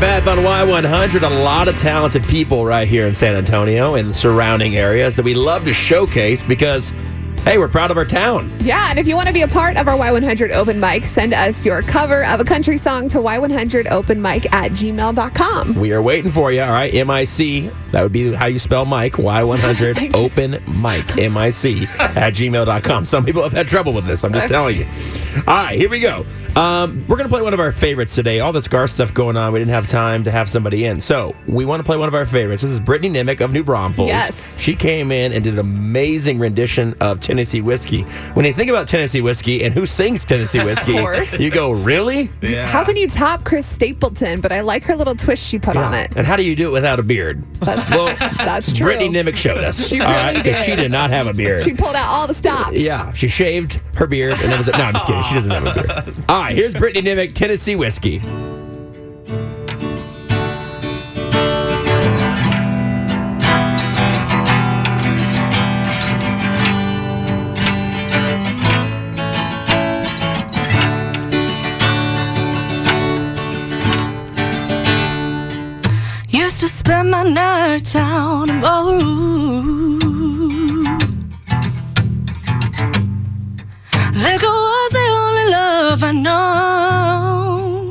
Beth on Y100. A lot of talented people right here in San Antonio and surrounding areas that we love to showcase because, hey, we're proud of our town. Yeah, and if you want to be a part of our Y100 Open Mic, send us your cover of a country song to y100openmic@gmail.com. We are waiting for you, all right? M-I-C, that would be how you spell Mike, Y100 Open Mic, M-I-C, at gmail.com. Some people have had trouble with this, I'm just telling you. All right, here we go. We're going to play one of our favorites today. All this GAR stuff going on, we didn't have time to have somebody in. So we want to play one of our favorites. This is Brittany Nimick of New Braunfels. Yes. She came in and did an amazing rendition of Tennessee Whiskey. When you think about Tennessee Whiskey and who sings Tennessee Whiskey, you go, really? Yeah. How can you top Chris Stapleton? But I like her little twist she put on it. And how do you do it without a beard? That's true. Brittany Nimick showed us. She really did. She did not have a beard. She pulled out all the stops. Yeah. She shaved her beard. And then was like, no, I'm just kidding. She doesn't have a beard. All right. Here's Brittany Nimick, Tennessee Whiskey. Used to spend my nights on the road. Liquor was the only love I know.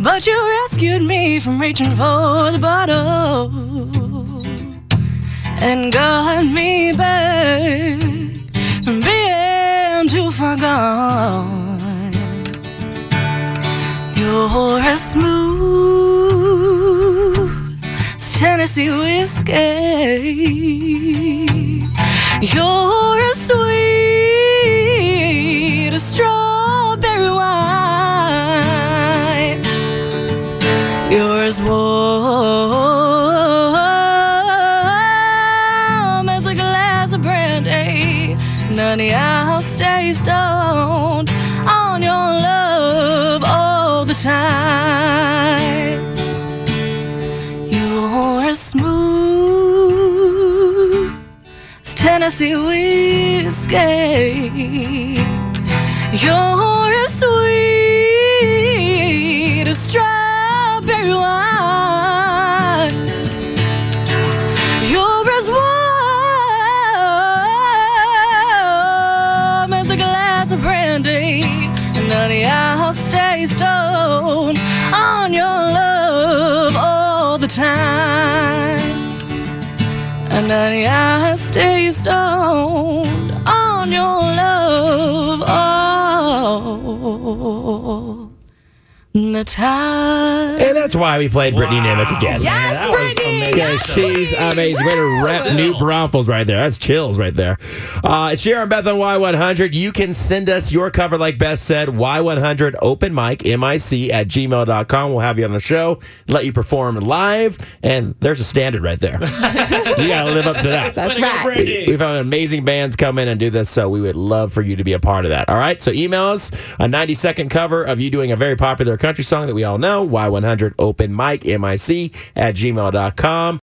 But you rescued me from reaching for the bottle and got me back from being too far gone. You're as smooth as Tennessee whiskey. You're as sweet as strawberry wine. You're as warm as a glass of brandy. None of y'all stay stoned on your love time. You're as smooth as Tennessee whiskey. You're as sweet as strawberry wine. You're as warm as a glass of brandy. None of y'all stay stoned on your love all the time. And none of y'all stay stoned on your love all the time. And that's why we played Brittany Nimick again. Yes, Brittany! Yes, she's amazing. Way to rep New Braunfels right there. That's chills right there. It's Sharon and Beth on Y100. You can send us your cover, like Beth said, Y100OpenMic, M-I-C, at gmail.com. We'll have you on the show, let you perform live, and there's a standard right there. You got to live up to that. That's right. We've had amazing bands come in and do this, so we would love for you to be a part of that. All right, so email us a 90-second cover of you doing a very popular country song that we all know, Y100 Open Mic, M-I-C, at gmail.com.